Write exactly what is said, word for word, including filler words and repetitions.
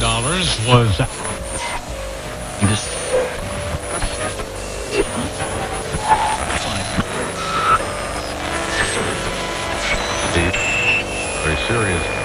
dollars was this fine. Very serious.